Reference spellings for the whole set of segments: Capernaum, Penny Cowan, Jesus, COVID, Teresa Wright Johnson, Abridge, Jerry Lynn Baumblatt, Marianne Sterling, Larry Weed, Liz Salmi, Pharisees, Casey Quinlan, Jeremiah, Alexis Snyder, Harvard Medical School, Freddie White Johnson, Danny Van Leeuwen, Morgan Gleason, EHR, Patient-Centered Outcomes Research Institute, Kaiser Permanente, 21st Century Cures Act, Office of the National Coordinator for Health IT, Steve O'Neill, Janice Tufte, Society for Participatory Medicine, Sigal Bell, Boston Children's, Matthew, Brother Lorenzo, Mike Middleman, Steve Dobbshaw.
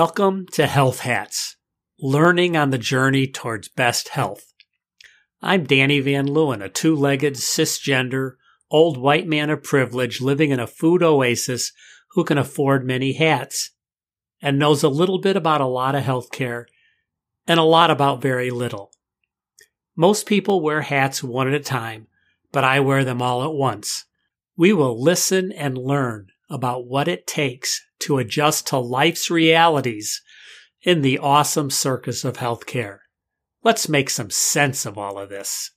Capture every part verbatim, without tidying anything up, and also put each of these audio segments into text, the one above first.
Welcome to Health Hats, learning on the journey towards best health. I'm Danny Van Leeuwen, a two-legged, cisgender, old white man of privilege living in a food oasis who can afford many hats and knows a little bit about a lot of healthcare and a lot about very little. Most people wear hats one at a time, but I wear them all at once. We will listen and learn about what it takes to adjust to life's realities in the awesome circus of healthcare. Let's make some sense of all of this.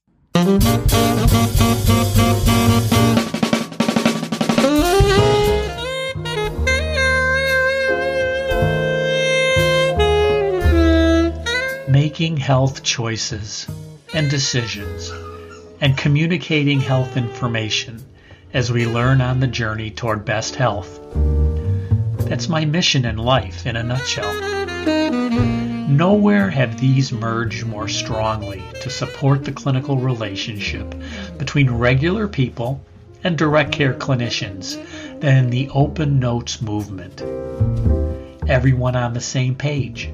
Making health choices and decisions and communicating health information as we learn on the journey toward best health. That's my mission in life in a nutshell. Nowhere have these merged more strongly to support the clinical relationship between regular people and direct care clinicians than in the Open Notes movement. Everyone on the same page.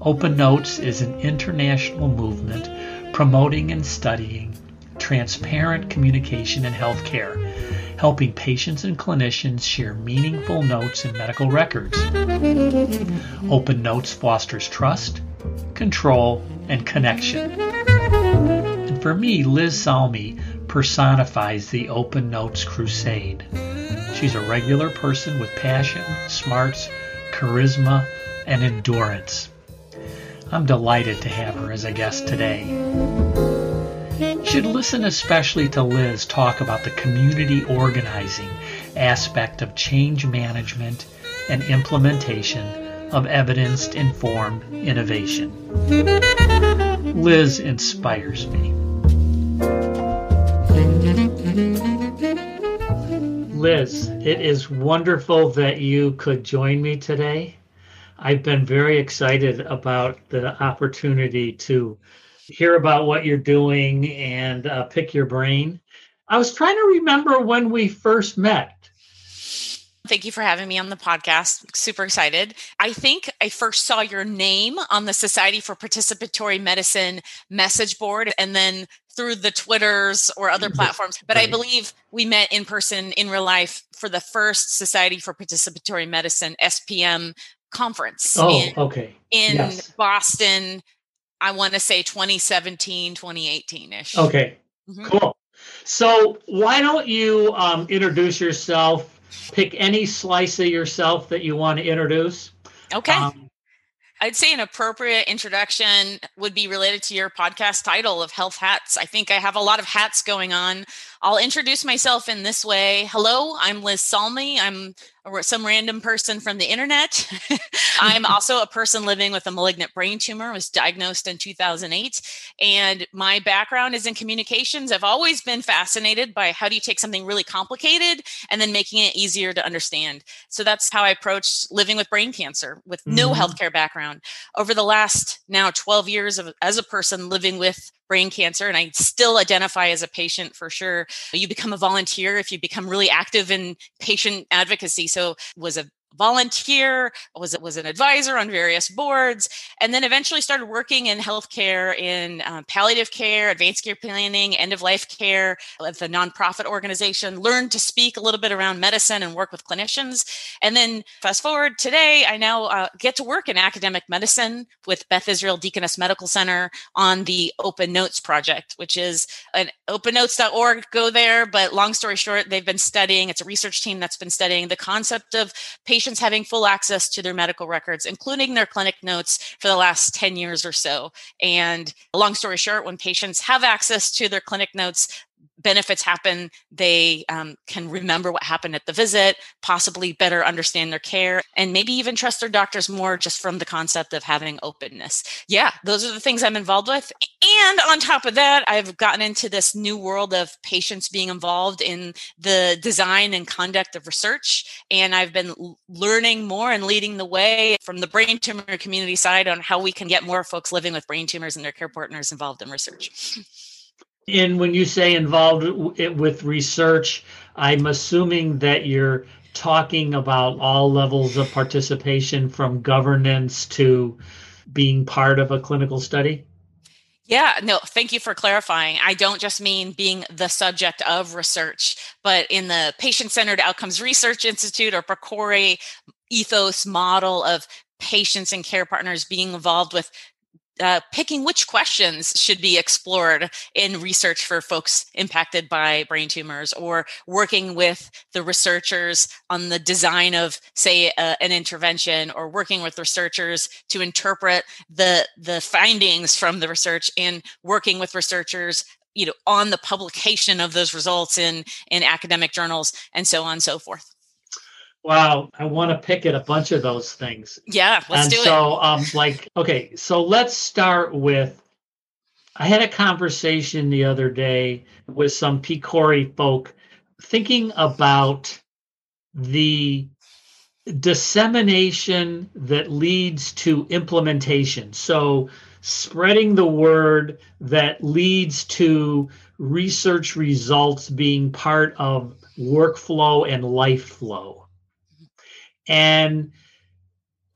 Open Notes is an international movement promoting and studying transparent communication in healthcare, helping patients and clinicians share meaningful notes and medical records. Open Notes fosters trust, control, and connection. And for me, Liz Salmi personifies the Open Notes crusade. She's a regular person with passion, smarts, charisma, and endurance. I'm delighted to have her as a guest today. You should listen especially to Liz talk about the community organizing aspect of change management and implementation of evidence-informed innovation. Liz inspires me. Liz, it is wonderful that you could join me today. I've been very excited about the opportunity to hear about what you're doing and uh, pick your brain. I was trying to remember when we first met. Thank you for having me on the podcast. Super excited. I think I first saw your name on the Society for Participatory Medicine message board and then through the Twitters or other platforms. But I believe we met in person in real life for the first Society for Participatory Medicine, S P M conference. Oh, in, okay. In yes. Boston, I want to say twenty seventeen, twenty eighteen-ish. Okay, mm-hmm. Cool. So why don't you um, introduce yourself, pick any slice of yourself that you want to introduce. Okay. Um, I'd say an appropriate introduction would be related to your podcast title of Health Hats. I think I have a lot of hats going on. I'll introduce myself in this way. Hello, I'm Liz Salmi. I'm some random person from the internet. I'm also a person living with a malignant brain tumor, was diagnosed in two thousand eight. And my background is in communications. I've always been fascinated by how do you take something really complicated and then making it easier to understand. So that's how I approached living with brain cancer with no mm-hmm. healthcare background. Over the last now twelve years of, as a person living with brain cancer, and I still identify as a patient for sure. You become a volunteer if you become really active in patient advocacy. So was a volunteer, was was an advisor on various boards, and then eventually started working in healthcare, in uh, palliative care, advanced care planning, end of life care with a nonprofit organization. Learned to speak a little bit around medicine and work with clinicians. And then fast forward today, I now uh, get to work in academic medicine with Beth Israel Deaconess Medical Center on the Open Notes project, which is an open notes dot org. Go there. But long story short, they've been studying. It's a research team that's been studying the concept of patient having full access to their medical records, including their clinic notes, for the last ten years or so. And long story short, when patients have access to their clinic notes, benefits happen. They um, can remember what happened at the visit, possibly better understand their care, and maybe even trust their doctors more just from the concept of having openness. Yeah, those are the things I'm involved with. And on top of that, I've gotten into this new world of patients being involved in the design and conduct of research. And I've been learning more and leading the way from the brain tumor community side on how we can get more folks living with brain tumors and their care partners involved in research. And when you say involved with research, I'm assuming that you're talking about all levels of participation, from governance to being part of a clinical study? Yeah, no, thank you for clarifying. I don't just mean being the subject of research, but in the Patient-Centered Outcomes Research Institute, or PCORI, ethos model of patients and care partners being involved with Uh, picking which questions should be explored in research for folks impacted by brain tumors, or working with the researchers on the design of, say, uh, an intervention, or working with researchers to interpret the the findings from the research, and working with researchers, you know, on the publication of those results in, in academic journals, and so on and so forth. Wow, I want to pick at a bunch of those things. Yeah, let's and do so, it. And um, so, like, okay, so let's start with, I had a conversation the other day with some PCORI folk thinking about the dissemination that leads to implementation. So spreading the word that leads to research results being part of workflow and life flow. And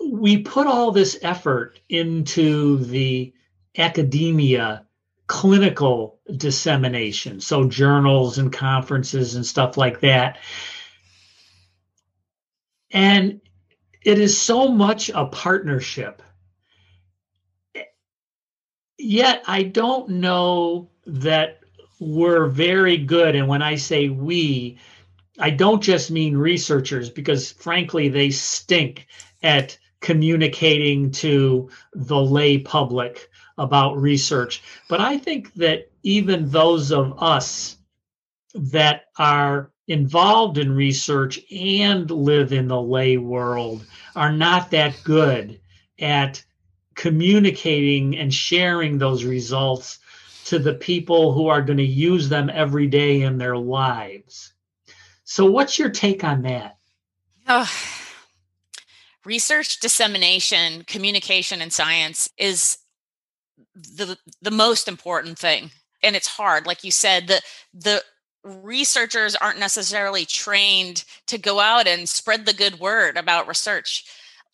we put all this effort into the academia clinical dissemination, so journals and conferences and stuff like that. And it is so much a partnership. Yet I don't know that we're very good, and when I say we, I don't just mean researchers, because frankly, they stink at communicating to the lay public about research. But I think that even those of us that are involved in research and live in the lay world are not that good at communicating and sharing those results to the people who are going to use them every day in their lives. So what's your take on that? Oh, research dissemination, communication, and science is the the most important thing. And it's hard. Like you said, the the researchers aren't necessarily trained to go out and spread the good word about research.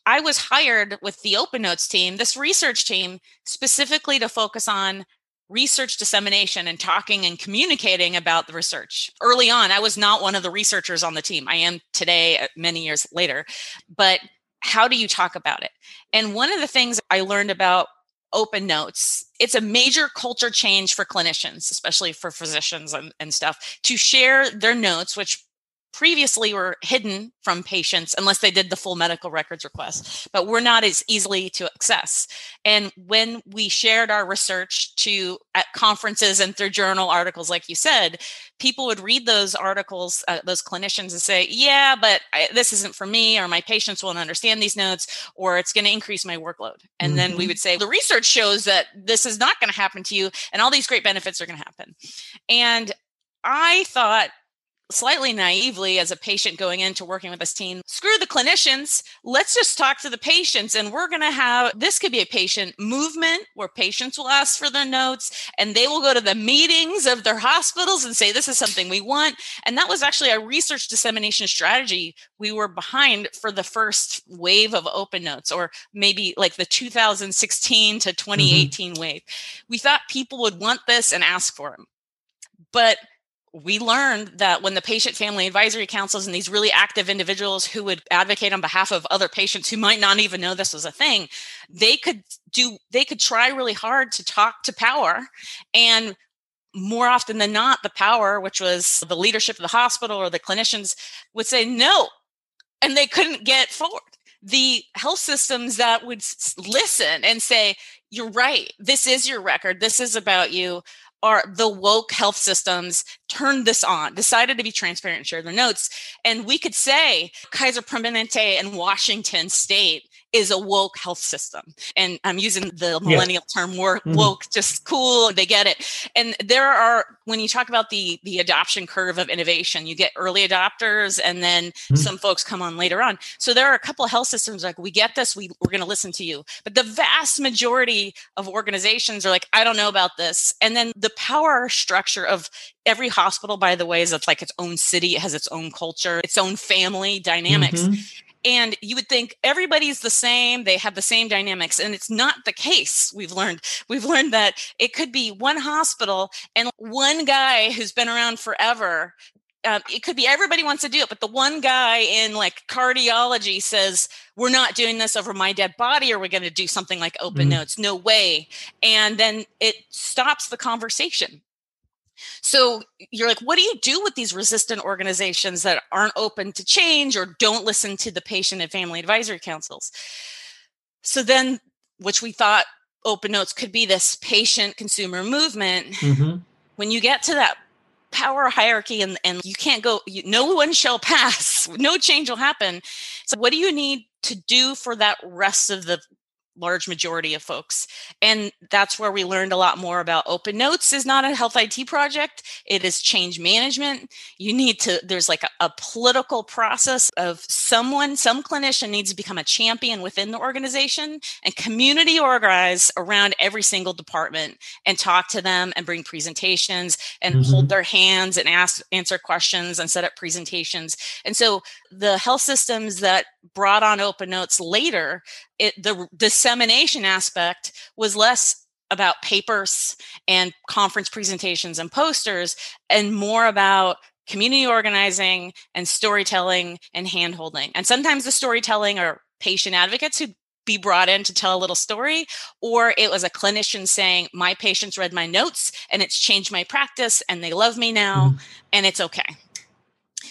I was hired with the Open Notes team, this research team, specifically to focus on research dissemination and talking and communicating about the research. Early on, I was not one of the researchers on the team. I am today, many years later. But how do you talk about it? And one of the things I learned about Open Notes, it's a major culture change for clinicians, especially for physicians and, and stuff, to share their notes, which previously were hidden from patients unless they did the full medical records request, but were not as easily to access. And when we shared our research to at conferences and through journal articles, like you said, people would read those articles, uh, those clinicians, and say, yeah, but I, this isn't for me, or my patients won't understand these notes, or it's going to increase my workload. And mm-hmm. then we would say, the research shows that this is not going to happen to you, and all these great benefits are going to happen. And I thought, slightly naively as a patient going into working with this team, screw the clinicians, let's just talk to the patients. And we're going to have, this could be a patient movement where patients will ask for their notes and they will go to the meetings of their hospitals and say, this is something we want. And that was actually a research dissemination strategy we were behind for the first wave of Open Notes, or maybe like the two thousand sixteen to twenty eighteen mm-hmm. wave. We thought people would want this and ask for them. But we learned that when the patient family advisory councils and these really active individuals who would advocate on behalf of other patients who might not even know this was a thing, they could do, they could try really hard to talk to power. And more often than not, the power, which was the leadership of the hospital or the clinicians, would say no, and they couldn't get forward. The health systems that would listen and say, you're right, this is your record, this is about you, are the woke health systems turned this on, decided to be transparent and share their notes. And we could say Kaiser Permanente and Washington State is a woke health system. And I'm using the millennial yeah. term woke, mm-hmm. just cool, they get it. And there are, when you talk about the, the adoption curve of innovation, you get early adopters and then mm-hmm. some folks come on later on. So there are a couple of health systems like, we get this, we, we're going to listen to you. But the vast majority of organizations are like, I don't know about this. And then the power structure of every hospital, by the way, is it's like its own city. It has its own culture, its own family dynamics. Mm-hmm. And you would think everybody's the same. They have the same dynamics. And it's not the case. We've learned, we've learned that it could be one hospital and one guy who's been around forever. Um, it could be everybody wants to do it, but the one guy in like cardiology says, we're not doing this over my dead body, or we're going to do something like Open mm-hmm. Notes. No way. And then it stops the conversation. So you're like, what do you do with these resistant organizations that aren't open to change or don't listen to the patient and family advisory councils? So then, which we thought Open Notes could be this patient consumer movement. Mm-hmm. When you get to that power hierarchy and, and you can't go, you, no one shall pass, no change will happen. So what do you need to do for that rest of the large majority of folks? And that's where we learned a lot more about Open Notes is not a health I T project. It is change management. You need to, there's like a, a political process of someone, some clinician needs to become a champion within the organization and community organize around every single department and talk to them and bring presentations and mm-hmm. hold their hands and ask, answer questions and set up presentations. And so the health systems that brought on Open Notes later, it, the dissemination aspect was less about papers and conference presentations and posters and more about community organizing and storytelling and handholding. And sometimes the storytelling are patient advocates who be brought in to tell a little story, or it was a clinician saying, my patients read my notes and it's changed my practice and they love me now mm-hmm. and it's okay.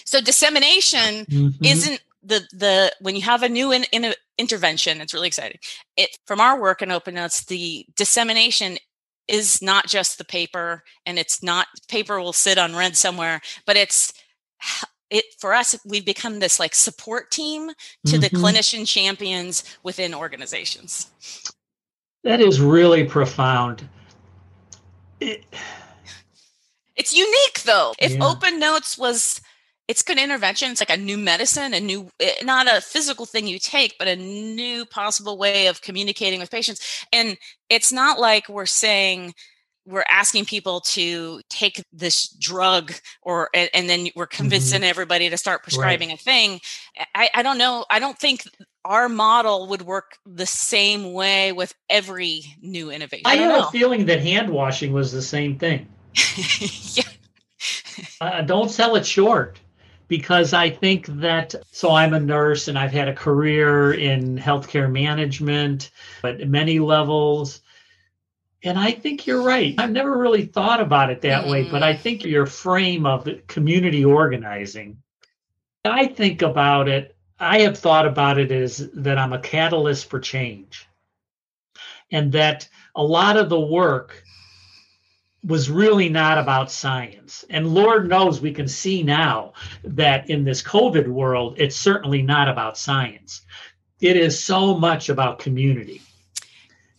So dissemination mm-hmm. isn't The the when you have a new in, in a intervention, it's really exciting. It from our work in Open Notes, the dissemination is not just the paper, and it's not paper will sit unread somewhere, but it's it for us. We've become this like support team to mm-hmm. the clinician champions within organizations. That is really profound. It... It's unique though. If yeah. Open Notes was It's good intervention. It's like a new medicine, a new, not a physical thing you take, but a new possible way of communicating with patients. And it's not like we're saying, we're asking people to take this drug or, and then we're convincing mm-hmm. everybody to start prescribing right. a thing. I, I don't know. I don't think our model would work the same way with every new innovation. I, I have know. a feeling that hand washing was the same thing. yeah. uh, don't sell it short. Because I think that, so I'm a nurse and I've had a career in healthcare management at many levels. And I think you're right. I've never really thought about it that mm-hmm. way, but I think your frame of community organizing, I think about it, I have thought about it as that I'm a catalyst for change. And that a lot of the work was really not about science. And Lord knows we can see now that in this COVID world, it's certainly not about science. It is so much about community.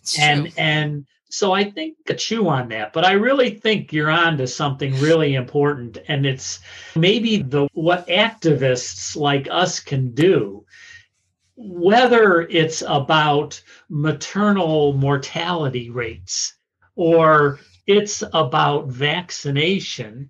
It's and true. And so I think I chew on that, but I really think you're on to something really important. And it's maybe the what activists like us can do, whether it's about maternal mortality rates or it's about vaccination,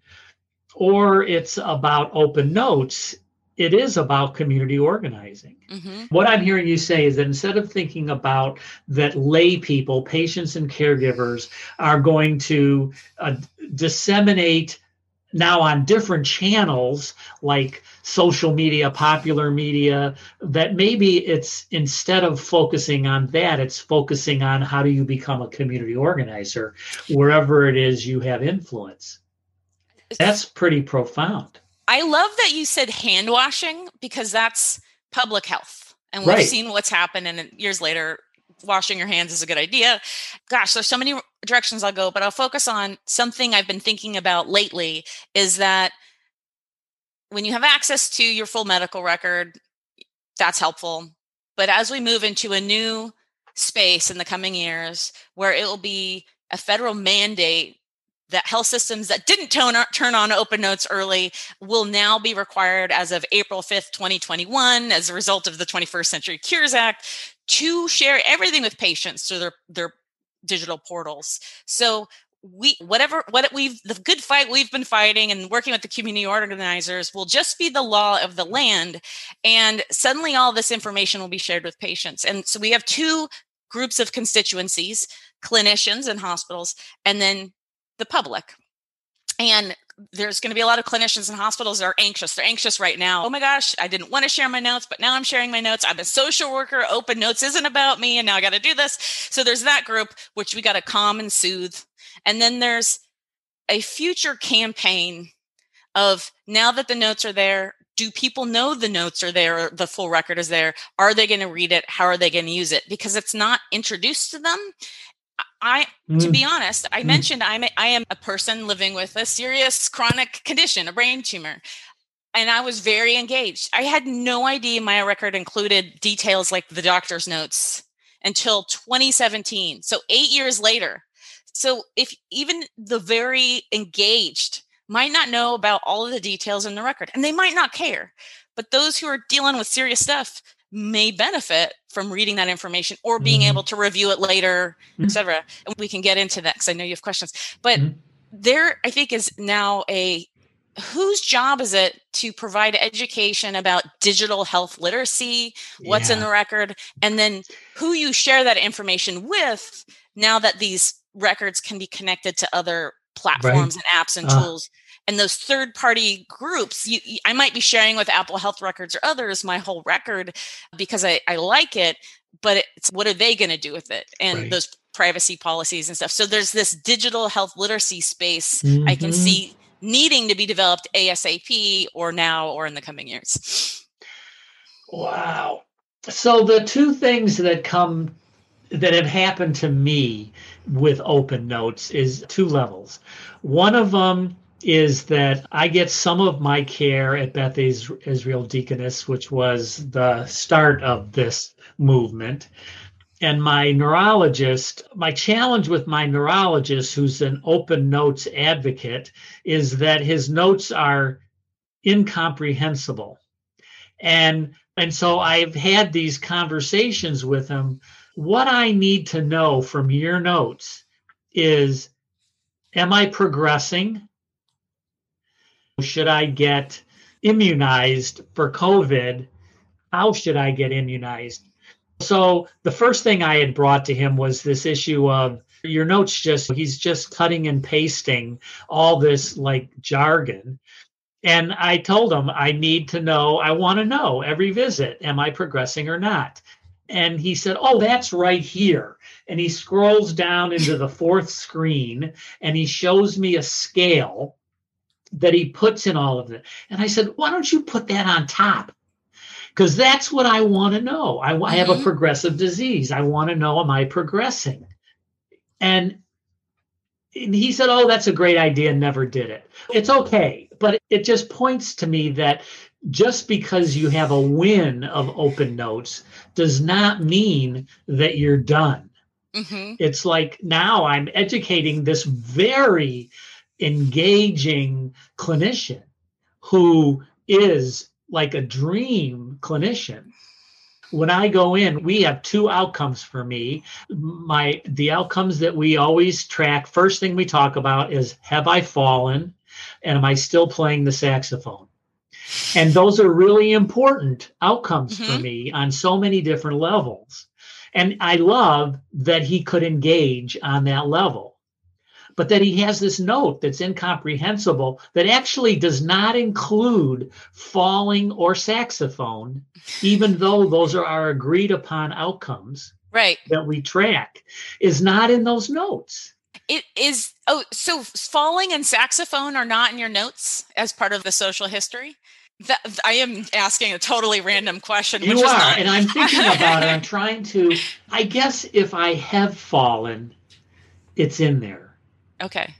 or it's about Open Notes. It is about community organizing. Mm-hmm. What I'm hearing you say is that instead of thinking about that lay people, patients and caregivers are going to uh, disseminate now on different channels like social media, popular media, that maybe it's instead of focusing on that, it's focusing on how do you become a community organizer wherever it is you have influence. That's pretty profound. I love that you said hand washing because that's public health. And we've right. seen what's happened and years later, washing your hands is a good idea. Gosh, there's so many directions I'll go, but I'll focus on something I've been thinking about lately is that when you have access to your full medical record, that's helpful. But as we move into a new space in the coming years where it will be a federal mandate that health systems that didn't turn on Open Notes early will now be required as of April fifth, twenty twenty-one, as a result of the twenty-first Century Cures Act, to share everything with patients through their, their digital portals. So we, whatever, what we've, the good fight we've been fighting and working with the community organizers will just be the law of the land. And suddenly all this information will be shared with patients. And so we have two groups of constituencies, clinicians and hospitals, and then the public. And there's going to be a lot of clinicians and hospitals that are anxious. They're anxious right now. Oh my gosh, I didn't want to share my notes, but now I'm sharing my notes. I'm a social worker. Open Notes isn't about me. And now I got to do this. So there's that group, which we got to calm and soothe. And then there's a future campaign of, now that the notes are there, do people know the notes are there? Or the full record is there. Are they going to read it? How are they going to use it? Because it's not introduced to them. I, to be honest, I mentioned I'm a, I am a person living with a serious chronic condition, a brain tumor, and I was very engaged. I had no idea my record included details like the doctor's notes until twenty seventeen. So eight years later. So if even the very engaged might not know about all of the details in the record, and they might not care, but those who are dealing with serious stuff may benefit from reading that information or being able to review it later, mm-hmm. et cetera. And we can get into that because I know you have questions. But mm-hmm. there, I think, is now a, whose job is it to provide education about digital health literacy, what's yeah. in the record, and then who you share that information with now that these records can be connected to other platforms right. and apps and uh. tools. And those third-party groups, you, I might be sharing with Apple Health Records or others my whole record because I, I like it, but it's what are they going to do with it? And right. those privacy policies and stuff. So there's this digital health literacy space mm-hmm. I can see needing to be developed ASAP or now or in the coming years. Wow. So the two things that come that have happened to me with Open Notes is two levels. One of them is that I get some of my care at Beth Israel Deaconess, which was the start of this movement. And my neurologist, my challenge with my neurologist, who's an Open Notes advocate, is that his notes are incomprehensible. And, and so I've had these conversations with him. What I need to know from your notes is, am I progressing? Should I get immunized for COVID? How should I get immunized? So the first thing I had brought to him was this issue of your notes just, he's just cutting and pasting all this like jargon. And I told him, I need to know, I want to know every visit, am I progressing or not? And he said, oh, that's right here. And he scrolls down into the fourth screen and he shows me a scale that he puts in all of it. And I said, why don't you put that on top? Because that's what I want to know. I, I have a progressive disease. I want to know, am I progressing? And he said, oh, that's a great idea, and never did it. It's okay. But it just points to me that just because you have a win of Open Notes does not mean that you're done. Mm-hmm. It's like now I'm educating this very engaging clinician who is like a dream clinician. When I go in, we have two outcomes for me. My the outcomes that we always track, first thing we talk about is, have I fallen? And am I still playing the saxophone? And those are really important outcomes mm-hmm. for me on so many different levels. And I love that he could engage on that level, but that he has this note that's incomprehensible that actually does not include falling or saxophone, even though those are our agreed upon outcomes right. that we track, is not in those notes. It is. Oh, so falling and saxophone are not in your notes as part of the social history? That, I am asking a totally random question. You which are, is not... and I'm thinking about it. I'm trying to, I guess if I have fallen, it's in there. Okay.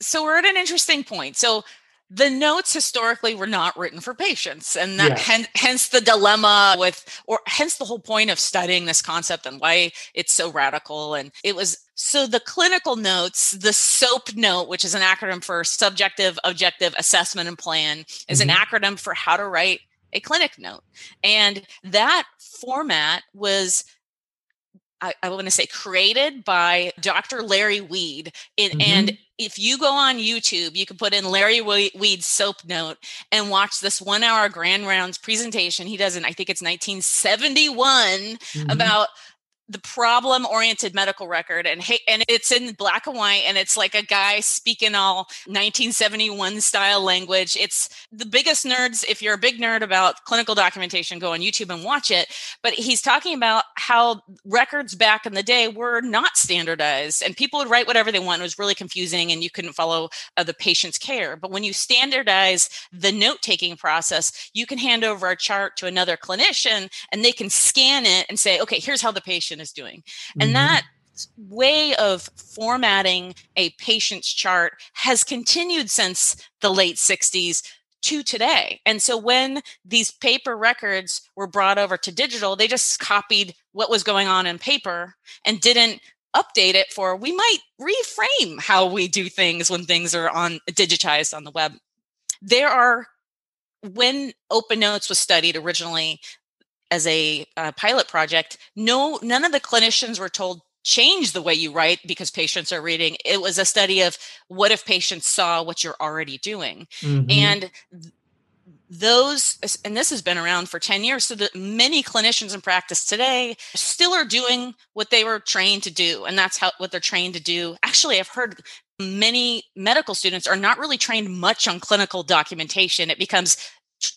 So we're at an interesting point. So The notes historically were not written for patients, and that, yes. hen, hence the dilemma with, or hence the whole point of studying this concept and why it's so radical. And it was, so the clinical notes, the SOAP note, which is an acronym for Subjective, Objective, Assessment, and Plan, is mm-hmm. an acronym for how to write a clinic note. And that format was I, I want to say created by Doctor Larry Weed. In, mm-hmm. And if you go on YouTube, you can put in Larry Weed's SOAP note and watch this one hour Grand Rounds presentation he does in, I think it's nineteen seventy-one, mm-hmm. about the problem-oriented medical record. And hey, and it's in black and white, and it's like a guy speaking all nineteen seventy-one style language. It's the biggest nerds. If you're a big nerd about clinical documentation, go on YouTube and watch it. But he's talking about how records back in the day were not standardized, and people would write whatever they want. It was really confusing, and you couldn't follow uh, the patient's care. But when you standardize the note-taking process, you can hand over a chart to another clinician, and they can scan it and say, okay, here's how the patient is doing. And mm-hmm. that way of formatting a patient's chart has continued since the late sixties to today. And so when these paper records were brought over to digital, they just copied what was going on in paper and didn't update it for, we might reframe how we do things when things are on digitized on the web. There are, when Open Notes was studied originally, as a uh, pilot project, no, none of the clinicians were told change the way you write because patients are reading. It was a study of what if patients saw what you're already doing. Mm-hmm. And those, and this has been around for ten years, so that many clinicians in practice today still are doing what they were trained to do. And that's how what they're trained to do. Actually, I've heard many medical students are not really trained much on clinical documentation. It becomes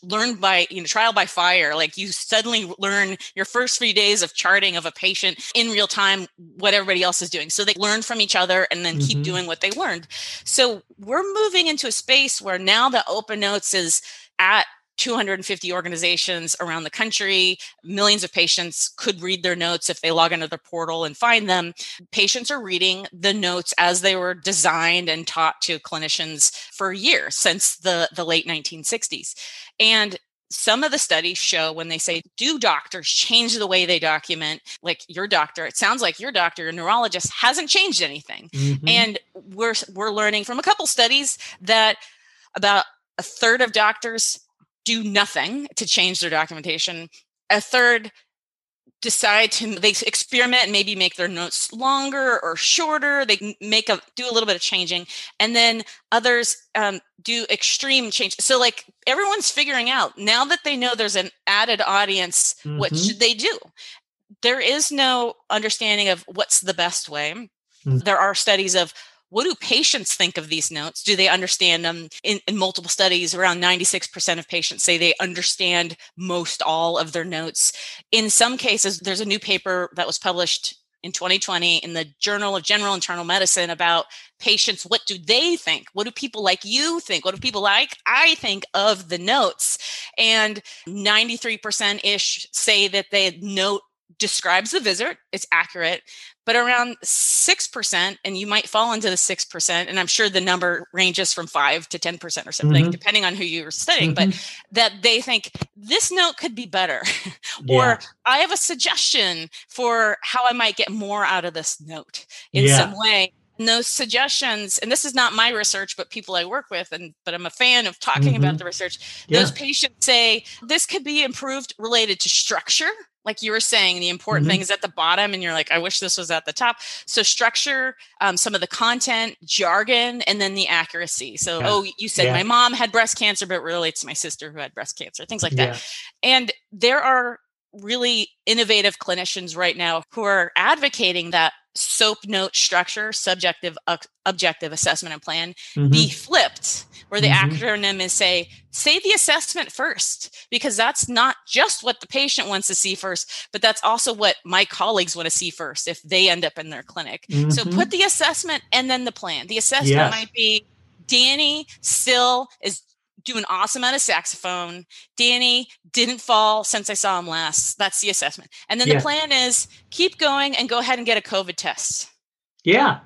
learned by, you know, trial by fire. Like you suddenly learn your first few days of charting of a patient in real time, what everybody else is doing. So they learn from each other and then mm-hmm. keep doing what they learned. So we're moving into a space where now the Open Notes is at two hundred fifty organizations around the country. Millions of patients could read their notes if they log into their portal and find them. Patients are reading the notes as they were designed and taught to clinicians for years since the, the late nineteen sixties. And some of the studies show when they say, do doctors change the way they document? Like your doctor, it sounds like your doctor, your neurologist hasn't changed anything. Mm-hmm. And we're we're learning from a couple studies that about a third of doctors do nothing to change their documentation. A third decide to, they experiment and maybe make their notes longer or shorter. They make a, do a little bit of changing. And then others um, do extreme change. So like everyone's figuring out now that they know there's an added audience, mm-hmm. what should they do? There is no understanding of what's the best way. Mm-hmm. There are studies of, what do patients think of these notes? Do they understand them? In, in multiple studies, around ninety-six percent of patients say they understand most all of their notes. In some cases, there's a new paper that was published in twenty twenty in the Journal of General Internal Medicine about patients. What do they think? What do people like you think? What do people like I think of the notes? And ninety-three percent-ish say that the note describes the visit, it's accurate, but around six percent, and you might fall into the six percent, and I'm sure the number ranges from five to ten percent or something, mm-hmm. depending on who you're studying, mm-hmm. but that they think this note could be better, or yeah. I have a suggestion for how I might get more out of this note in yeah. some way. And those suggestions, and this is not my research, but people I work with, and but I'm a fan of talking mm-hmm. about the research, yeah. those patients say this could be improved related to structure. Like you were saying, the important mm-hmm. thing is at the bottom, and you're like, I wish this was at the top. So structure, um, some of the content, jargon, and then the accuracy. So, yeah. oh, you said yeah. my mom had breast cancer, but really it's my sister who had breast cancer, things like that. Yeah. And there are really innovative clinicians right now who are advocating that SOAP note structure, subjective, uh, objective, assessment, and plan mm-hmm. be flipped, where the mm-hmm. acronym is say, say the assessment first, because that's not just what the patient wants to see first, but that's also what my colleagues want to see first if they end up in their clinic. Mm-hmm. So put the assessment and then the plan. The assessment yes. might be Danny still is doing awesome on a saxophone. Danny didn't fall since I saw him last. That's the assessment. And then yeah. the plan is keep going and go ahead and get a COVID test. Yeah.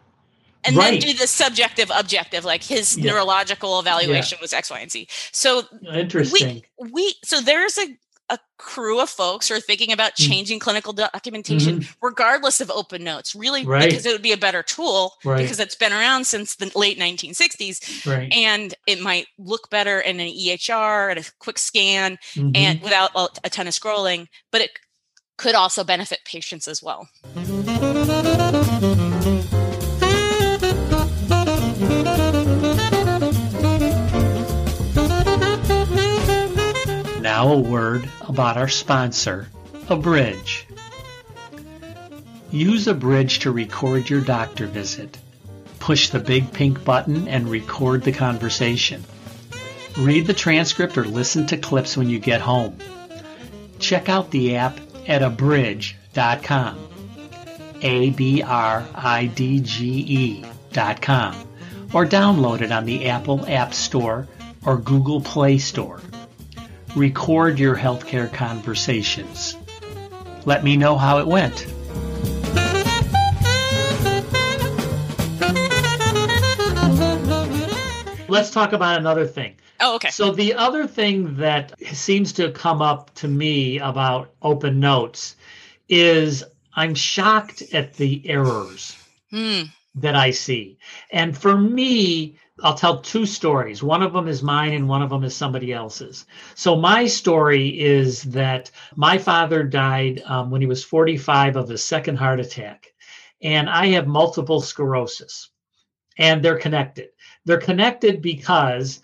And right. then do the subjective objective, like his yeah. neurological evaluation yeah. was X, Y, and Z. So interesting. We, we so there's a, a crew of folks who are thinking about changing mm. clinical documentation, mm-hmm. regardless of open notes, really right. because it would be a better tool right. because it's been around since the late nineteen sixties. Right. And it might look better in an E H R and a quick scan mm-hmm. and without a ton of scrolling, but it could also benefit patients as well. Now a word about our sponsor, Abridge. Use Abridge to record your doctor visit. Push the big pink button and record the conversation. Read the transcript or listen to clips when you get home. Check out the app at abridge dot com. A B R I D G E dot com, or download it on the Apple App Store or Google Play Store. Record your healthcare conversations. Let me know how it went. Let's talk about another thing. Oh, okay. So the other thing that seems to come up to me about Open Notes is I'm shocked at the errors mm. that I see. And for me, I'll tell two stories. One of them is mine and one of them is somebody else's. So my story is that my father died um, when he was forty-five of his second heart attack. And I have multiple sclerosis. And they're connected. They're connected because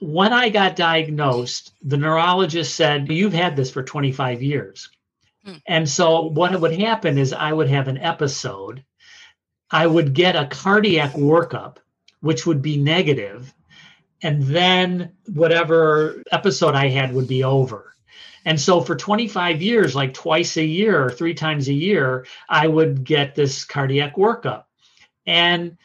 when I got diagnosed, the neurologist said, you've had this for twenty-five years. Mm. And so what would happen is I would have an episode. I would get a cardiac workup, which would be negative, and then whatever episode I had would be over. And so for twenty-five years, like twice a year or three times a year, I would get this cardiac workup. And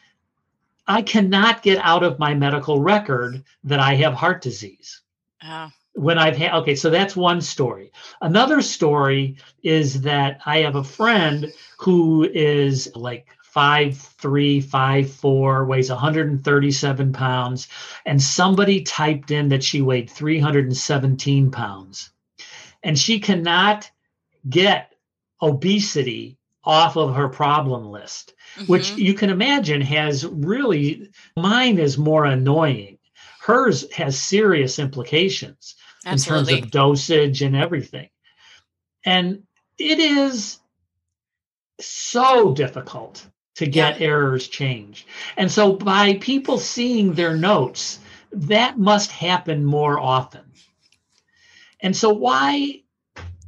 I cannot get out of my medical record that I have heart disease. Oh. When I've had, okay, so that's one story. Another story is that I have a friend who is like five three, five four, weighs one hundred thirty-seven pounds. And somebody typed in that she weighed three hundred seventeen pounds. And she cannot get obesity off of her problem list, mm-hmm. which you can imagine has really, mine is more annoying. Hers has serious implications Absolutely. In terms of dosage and everything. And it is so difficult to get yeah. errors changed. And so by people seeing their notes, that must happen more often. And so why,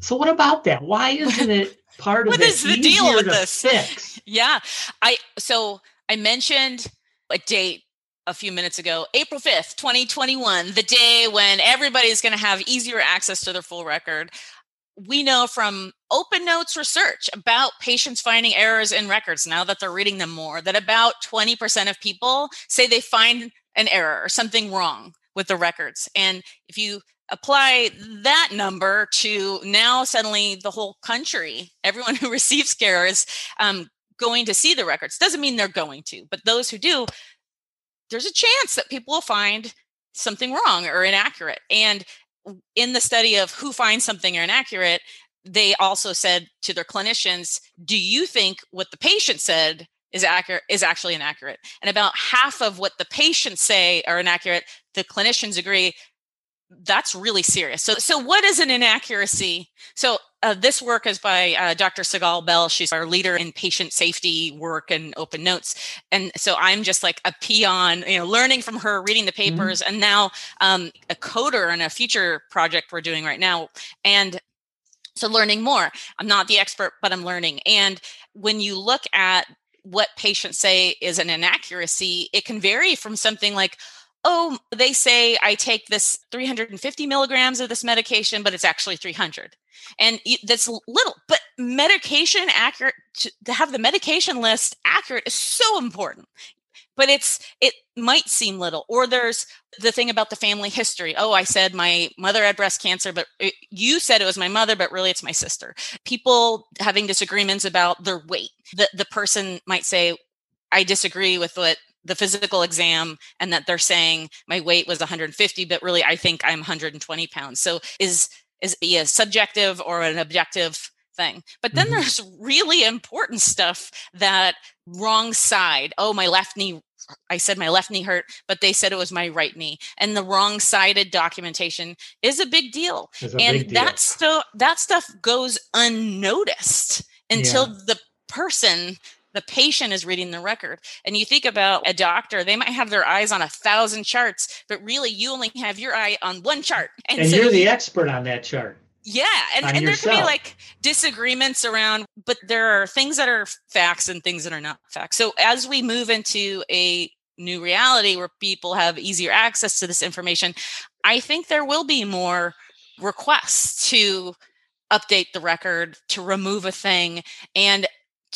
so what about that? Why isn't it part what of it is the deal with this? Fix? Yeah. I, so I mentioned a date a few minutes ago, April fifth, twenty twenty-one, the day when everybody's going to have easier access to their full record. We know from Open Notes research about patients finding errors in records now that they're reading them more, that about twenty percent of people say they find an error or something wrong with the records. And if you apply that number to now suddenly the whole country, everyone who receives care is um, going to see the records. Doesn't mean they're going to, but those who do, there's a chance that people will find something wrong or inaccurate. And in the study of who finds something or inaccurate, they also said to their clinicians, do you think what the patient said is accurate is actually inaccurate? And about half of what the patients say are inaccurate, the clinicians agree, that's really serious. So so what is an inaccuracy? So uh, this work is by uh, Doctor Sigal Bell. She's our leader in patient safety work and Open Notes. And so I'm just like a peon, you know, learning from her, reading the papers, mm-hmm. and now um, a coder in a future project we're doing right now. And so learning more. I'm not the expert, but I'm learning. And when you look at what patients say is an inaccuracy, it can vary from something like, oh, they say I take this three hundred fifty milligrams of this medication, but it's actually three hundred. And that's little, but medication accurate, to have the medication list accurate is so important. But it's it might seem little. Or there's the thing about the family history. Oh, I said my mother had breast cancer, but it, you said it was my mother, but really it's my sister. People having disagreements about their weight. The, the person might say, I disagree with what the physical exam and that they're saying my weight was one hundred fifty, but really I think I'm one hundred twenty pounds. So is is it a subjective or an objective thing? But then mm-hmm. there's really important stuff that wrong side. Oh, my left knee, I said my left knee hurt, but they said it was my right knee. And the wrong-sided documentation is a big deal. A and big deal. That, stu- that stuff goes unnoticed until yeah. the person The patient is reading the record. And you think about a doctor, they might have their eyes on a thousand charts, but really you only have your eye on one chart. And, and so, you're the expert on that chart. Yeah. And, and there can be like disagreements around, but there are things that are facts and things that are not facts. So as we move into a new reality where people have easier access to this information, I think there will be more requests to update the record, to remove a thing. And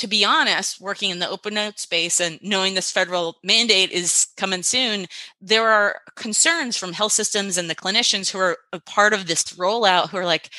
to be honest, working in the open note space and knowing this federal mandate is coming soon, there are concerns from health systems and the clinicians who are a part of this rollout who are like,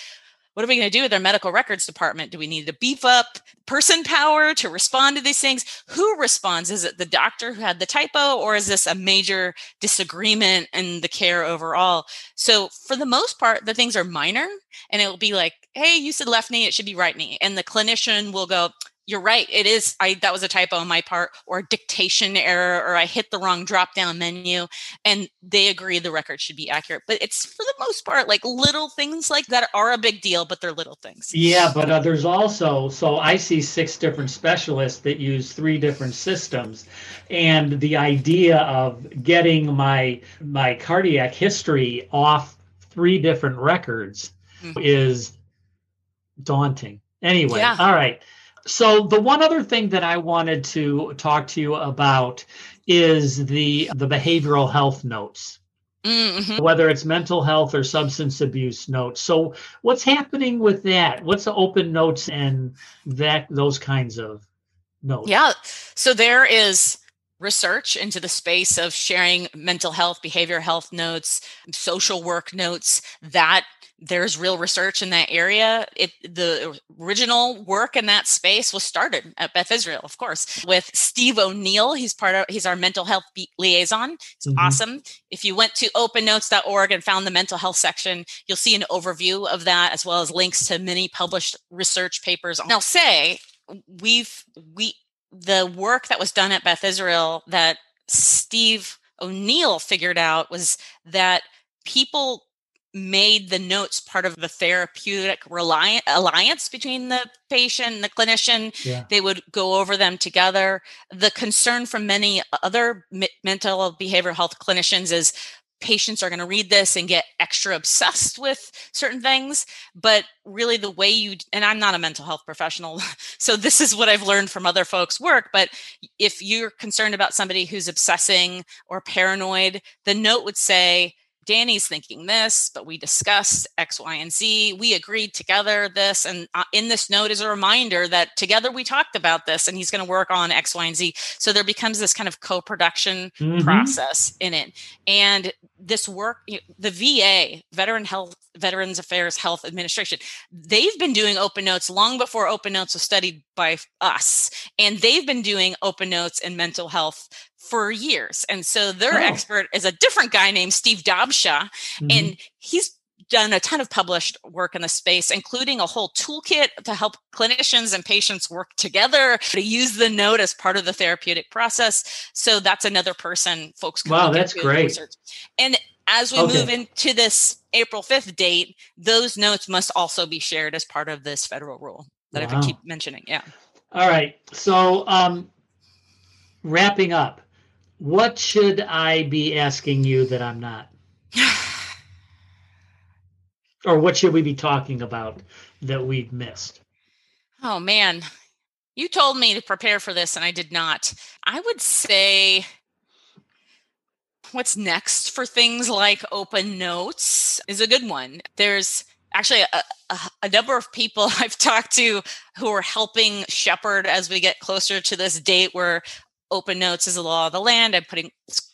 what are we going to do with our medical records department? Do we need to beef up person power to respond to these things? Who responds? Is it the doctor who had the typo, or is this a major disagreement in the care overall? So for the most part, the things are minor, and it will be like, hey, you said left knee, it should be right knee. And the clinician will go, you're right, it is, I, that was a typo on my part, or a dictation error, or I hit the wrong drop-down menu, and they agree the record should be accurate. But it's, for the most part, like little things like that are a big deal, but they're little things. Yeah, but uh, there's also, so I see six different specialists that use three different systems, and the idea of getting my my cardiac history off three different records mm-hmm. is daunting. Anyway, yeah. All right. So the one other thing that I wanted to talk to you about is the the behavioral health notes, mm-hmm. whether it's mental health or substance abuse notes. So what's happening with that? What's the open notes and that those kinds of notes? Yeah. So there is research into the space of sharing mental health, behavioral health notes, social work notes, that there's real research in that area. It, the original work in that space was started at Beth Israel, of course, with Steve O'Neill. He's part of, he's our mental health liaison. It's mm-hmm. awesome. If you went to open notes dot org and found the mental health section, you'll see an overview of that, as well as links to many published research papers. Now, say we've, we, the work that was done at Beth Israel that Steve O'Neill figured out was that people made the notes part of the therapeutic reliant, alliance between the patient and the clinician. Yeah. They would go over them together. The concern from many other mi- mental behavioral health clinicians is patients are going to read this and get extra obsessed with certain things. But really the way you, and I'm not a mental health professional, so this is what I've learned from other folks' work. But if you're concerned about somebody who's obsessing or paranoid, the note would say, Danny's thinking this, but we discussed X, Y, and Z. We agreed together this. And in this note is a reminder that together we talked about this, and he's going to work on X, Y, and Z. So there becomes this kind of co-production mm-hmm. process in it. And this work, the V A, Veteran Health, Veterans Affairs Health Administration, they've been doing open notes long before open notes was studied by us. And they've been doing open notes in mental health for years. And so their oh. expert is a different guy named Steve Dobbshaw. Mm-hmm. And he's done a ton of published work in the space, including a whole toolkit to help clinicians and patients work together to use the note as part of the therapeutic process. So that's another person folks can Wow, that's great. Research. And as we okay. move into this April fifth date, those notes must also be shared as part of this federal rule that wow. I keep mentioning. Yeah. All right. So um, wrapping up, what should I be asking you that I'm not? Or what should we be talking about that we've missed? Oh, man. You told me to prepare for this, and I did not. I would say what's next for things like open notes is a good one. There's actually a, a, a number of people I've talked to who are helping shepherd as we get closer to this date where open notes is the law of the land. I'm putting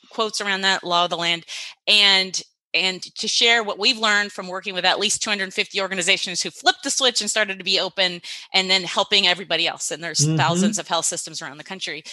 quotes around that, law of the land, and and to share what we've learned from working with at least two hundred fifty organizations who flipped the switch and started to be open, and then helping everybody else. And there's mm-hmm. thousands of health systems around the country.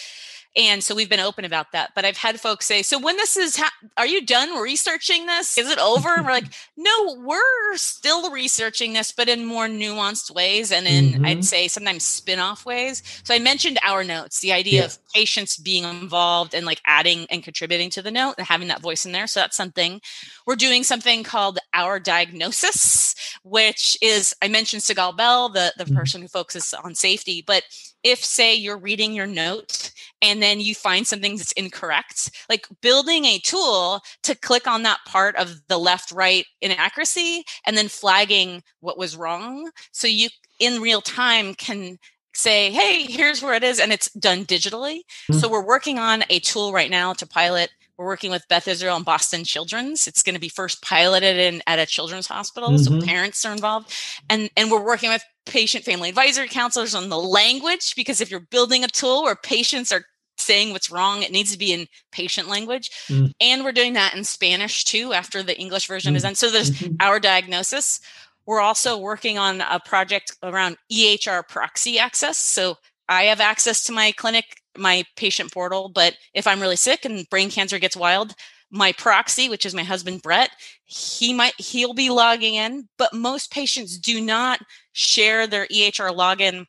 And so we've been open about that. But I've had folks say, so when this is, ha- are you done researching this? Is it over? And we're like, no, we're still researching this, but in more nuanced ways. And in, mm-hmm. I'd say sometimes spin-off ways. So I mentioned our notes, the idea yeah. of patients being involved and like adding and contributing to the note and having that voice in there. So that's something. We're doing something called Our Diagnosis, which is, I mentioned Sigal Bell, the, the mm-hmm. person who focuses on safety. But if, say, you're reading your note and then you find something that's incorrect, like building a tool to click on that part of the left-right inaccuracy and then flagging what was wrong. So you, in real time, can say, hey, here's where it is, and it's done digitally. Mm-hmm. So we're working on a tool right now to pilot. We're working with Beth Israel and Boston Children's. It's going to be first piloted in at a children's hospital, mm-hmm. so parents are involved. And, and we're working with patient family advisory counselors on the language, because if you're building a tool where patients are saying what's wrong, it needs to be in patient language. Mm. And we're doing that in Spanish too, after the English version mm. is done. So there's mm-hmm. Our Diagnosis. We're also working on a project around E H R proxy access. So I have access to my clinic, my patient portal, but if I'm really sick and brain cancer gets wild, my proxy, which is my husband, Brett, he might, he'll be logging in, but most patients do not share their E H R login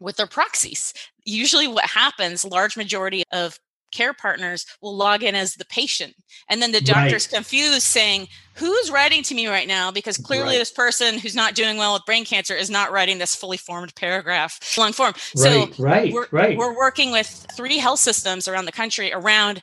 with their proxies. Usually what happens, large majority of care partners will log in as the patient. And then the doctor's right. confused saying, who's writing to me right now? Because clearly right. this person who's not doing well with brain cancer is not writing this fully formed paragraph, long form. Right, so right, we're, right. we're working with three health systems around the country around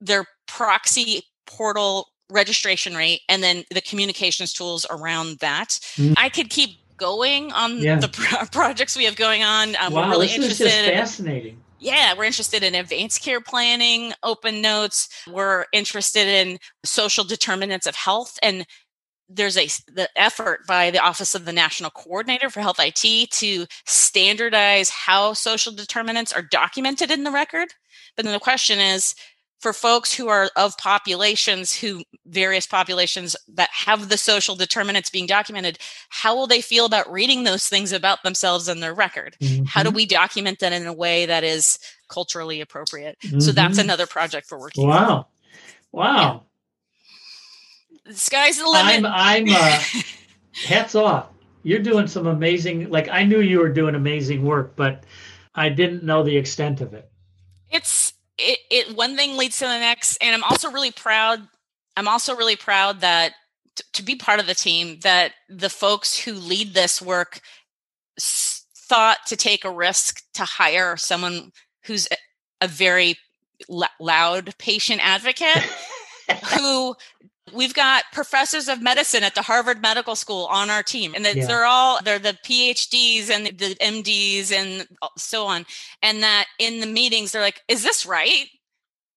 their proxy portal registration rate, and then the communications tools around that. Mm. I could keep going on yeah. the pro- projects we have going on. Um, wow, we're really this interested is just in, fascinating. Yeah, we're interested in advanced care planning, Open Notes. We're interested in social determinants of health, and there's a the effort by the Office of the National Coordinator for Health I T to standardize how social determinants are documented in the record. But then the question is, for folks who are of populations, who various populations that have the social determinants being documented, how will they feel about reading those things about themselves in their record? Mm-hmm. How do we document that in a way that is culturally appropriate? Mm-hmm. So that's another project we're working on. Wow. Wow. Yeah. The sky's the limit. I'm, I'm uh, hats off. You're doing some amazing, like I knew you were doing amazing work, but I didn't know the extent of it. It's, It, it one thing leads to the next. And I'm also really proud. I'm also really proud that t- to be part of the team, that the folks who lead this work s- thought to take a risk to hire someone who's a, a very l- loud patient advocate who we've got professors of medicine at the Harvard Medical School on our team. And that yeah. they're all, they're the P H Ds and the M Ds and so on. And that in the meetings, they're like, is this right,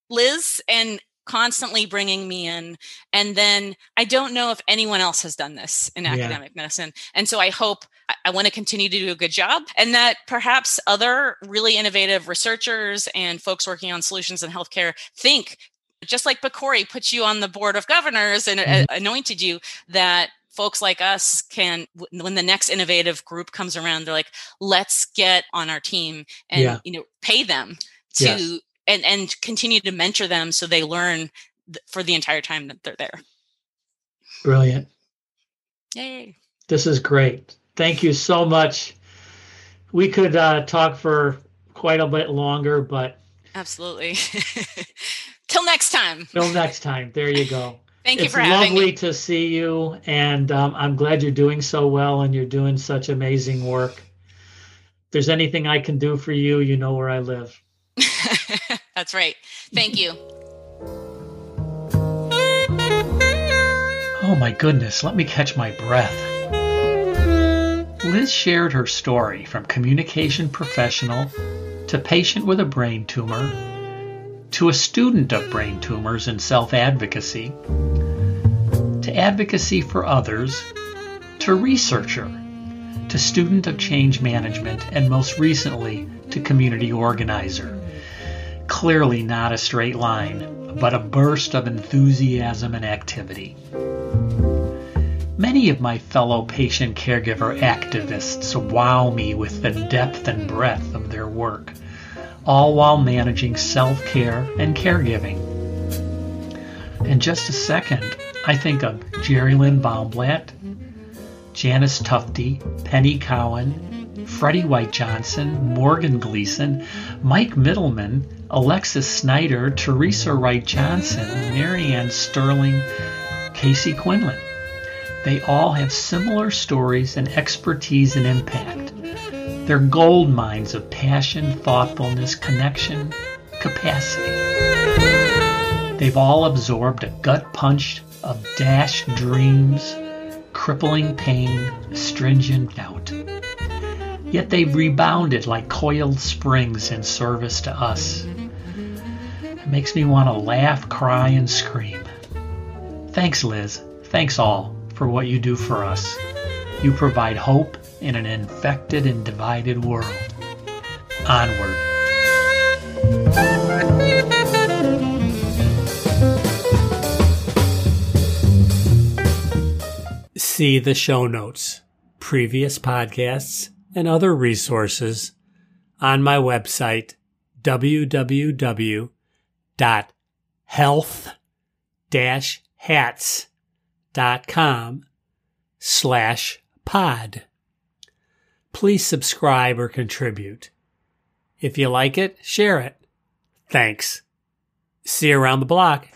Liz? And constantly bringing me in. And then I don't know if anyone else has done this in yeah. academic medicine. And so I hope I, I want to continue to do a good job, and that perhaps other really innovative researchers and folks working on solutions in healthcare think, just like Pcori put you on the board of governors and mm-hmm. anointed you, that folks like us can, when the next innovative group comes around, they're like, let's get on our team and yeah. you know, pay them to yes. and, and continue to mentor them so they learn th- for the entire time that they're there. Brilliant. Yay. This is great. Thank you so much. We could uh, talk for quite a bit longer, but absolutely. Till next time. Till next time. There you go. Thank you for having me. It's lovely to see you. And um, I'm glad you're doing so well and you're doing such amazing work. If there's anything I can do for you, you know where I live. That's right. Thank you. Oh my goodness. Let me catch my breath. Liz shared her story from communication professional to patient with a brain tumor, to a student of brain tumors and self-advocacy, to advocacy for others, to researcher, to student of change management, and most recently to community organizer. Clearly not a straight line, but a burst of enthusiasm and activity. Many of my fellow patient caregiver activists wow me with the depth and breadth of their work. all while managing self-care and caregiving. In just a second, I think of Jerry Lynn Baumblatt, Janice Tufte, Penny Cowan, Freddie White Johnson, Morgan Gleason, Mike Middleman, Alexis Snyder, Teresa Wright Johnson, Marianne Sterling, Casey Quinlan. They all have similar stories and expertise and impact. They're gold mines of passion, thoughtfulness, connection, capacity. They've all absorbed a gut punch of dashed dreams, crippling pain, astringent doubt. Yet they rebounded like coiled springs in service to us. It makes me want to laugh, cry, and scream. Thanks, Liz. Thanks all for what you do for us. You provide hope in an infected and divided world. Onward. See the show notes, previous podcasts, and other resources on my website, w w w dot health dash hats dot com slash pod. Please subscribe or contribute. If you like it, share it. Thanks. See you around the block.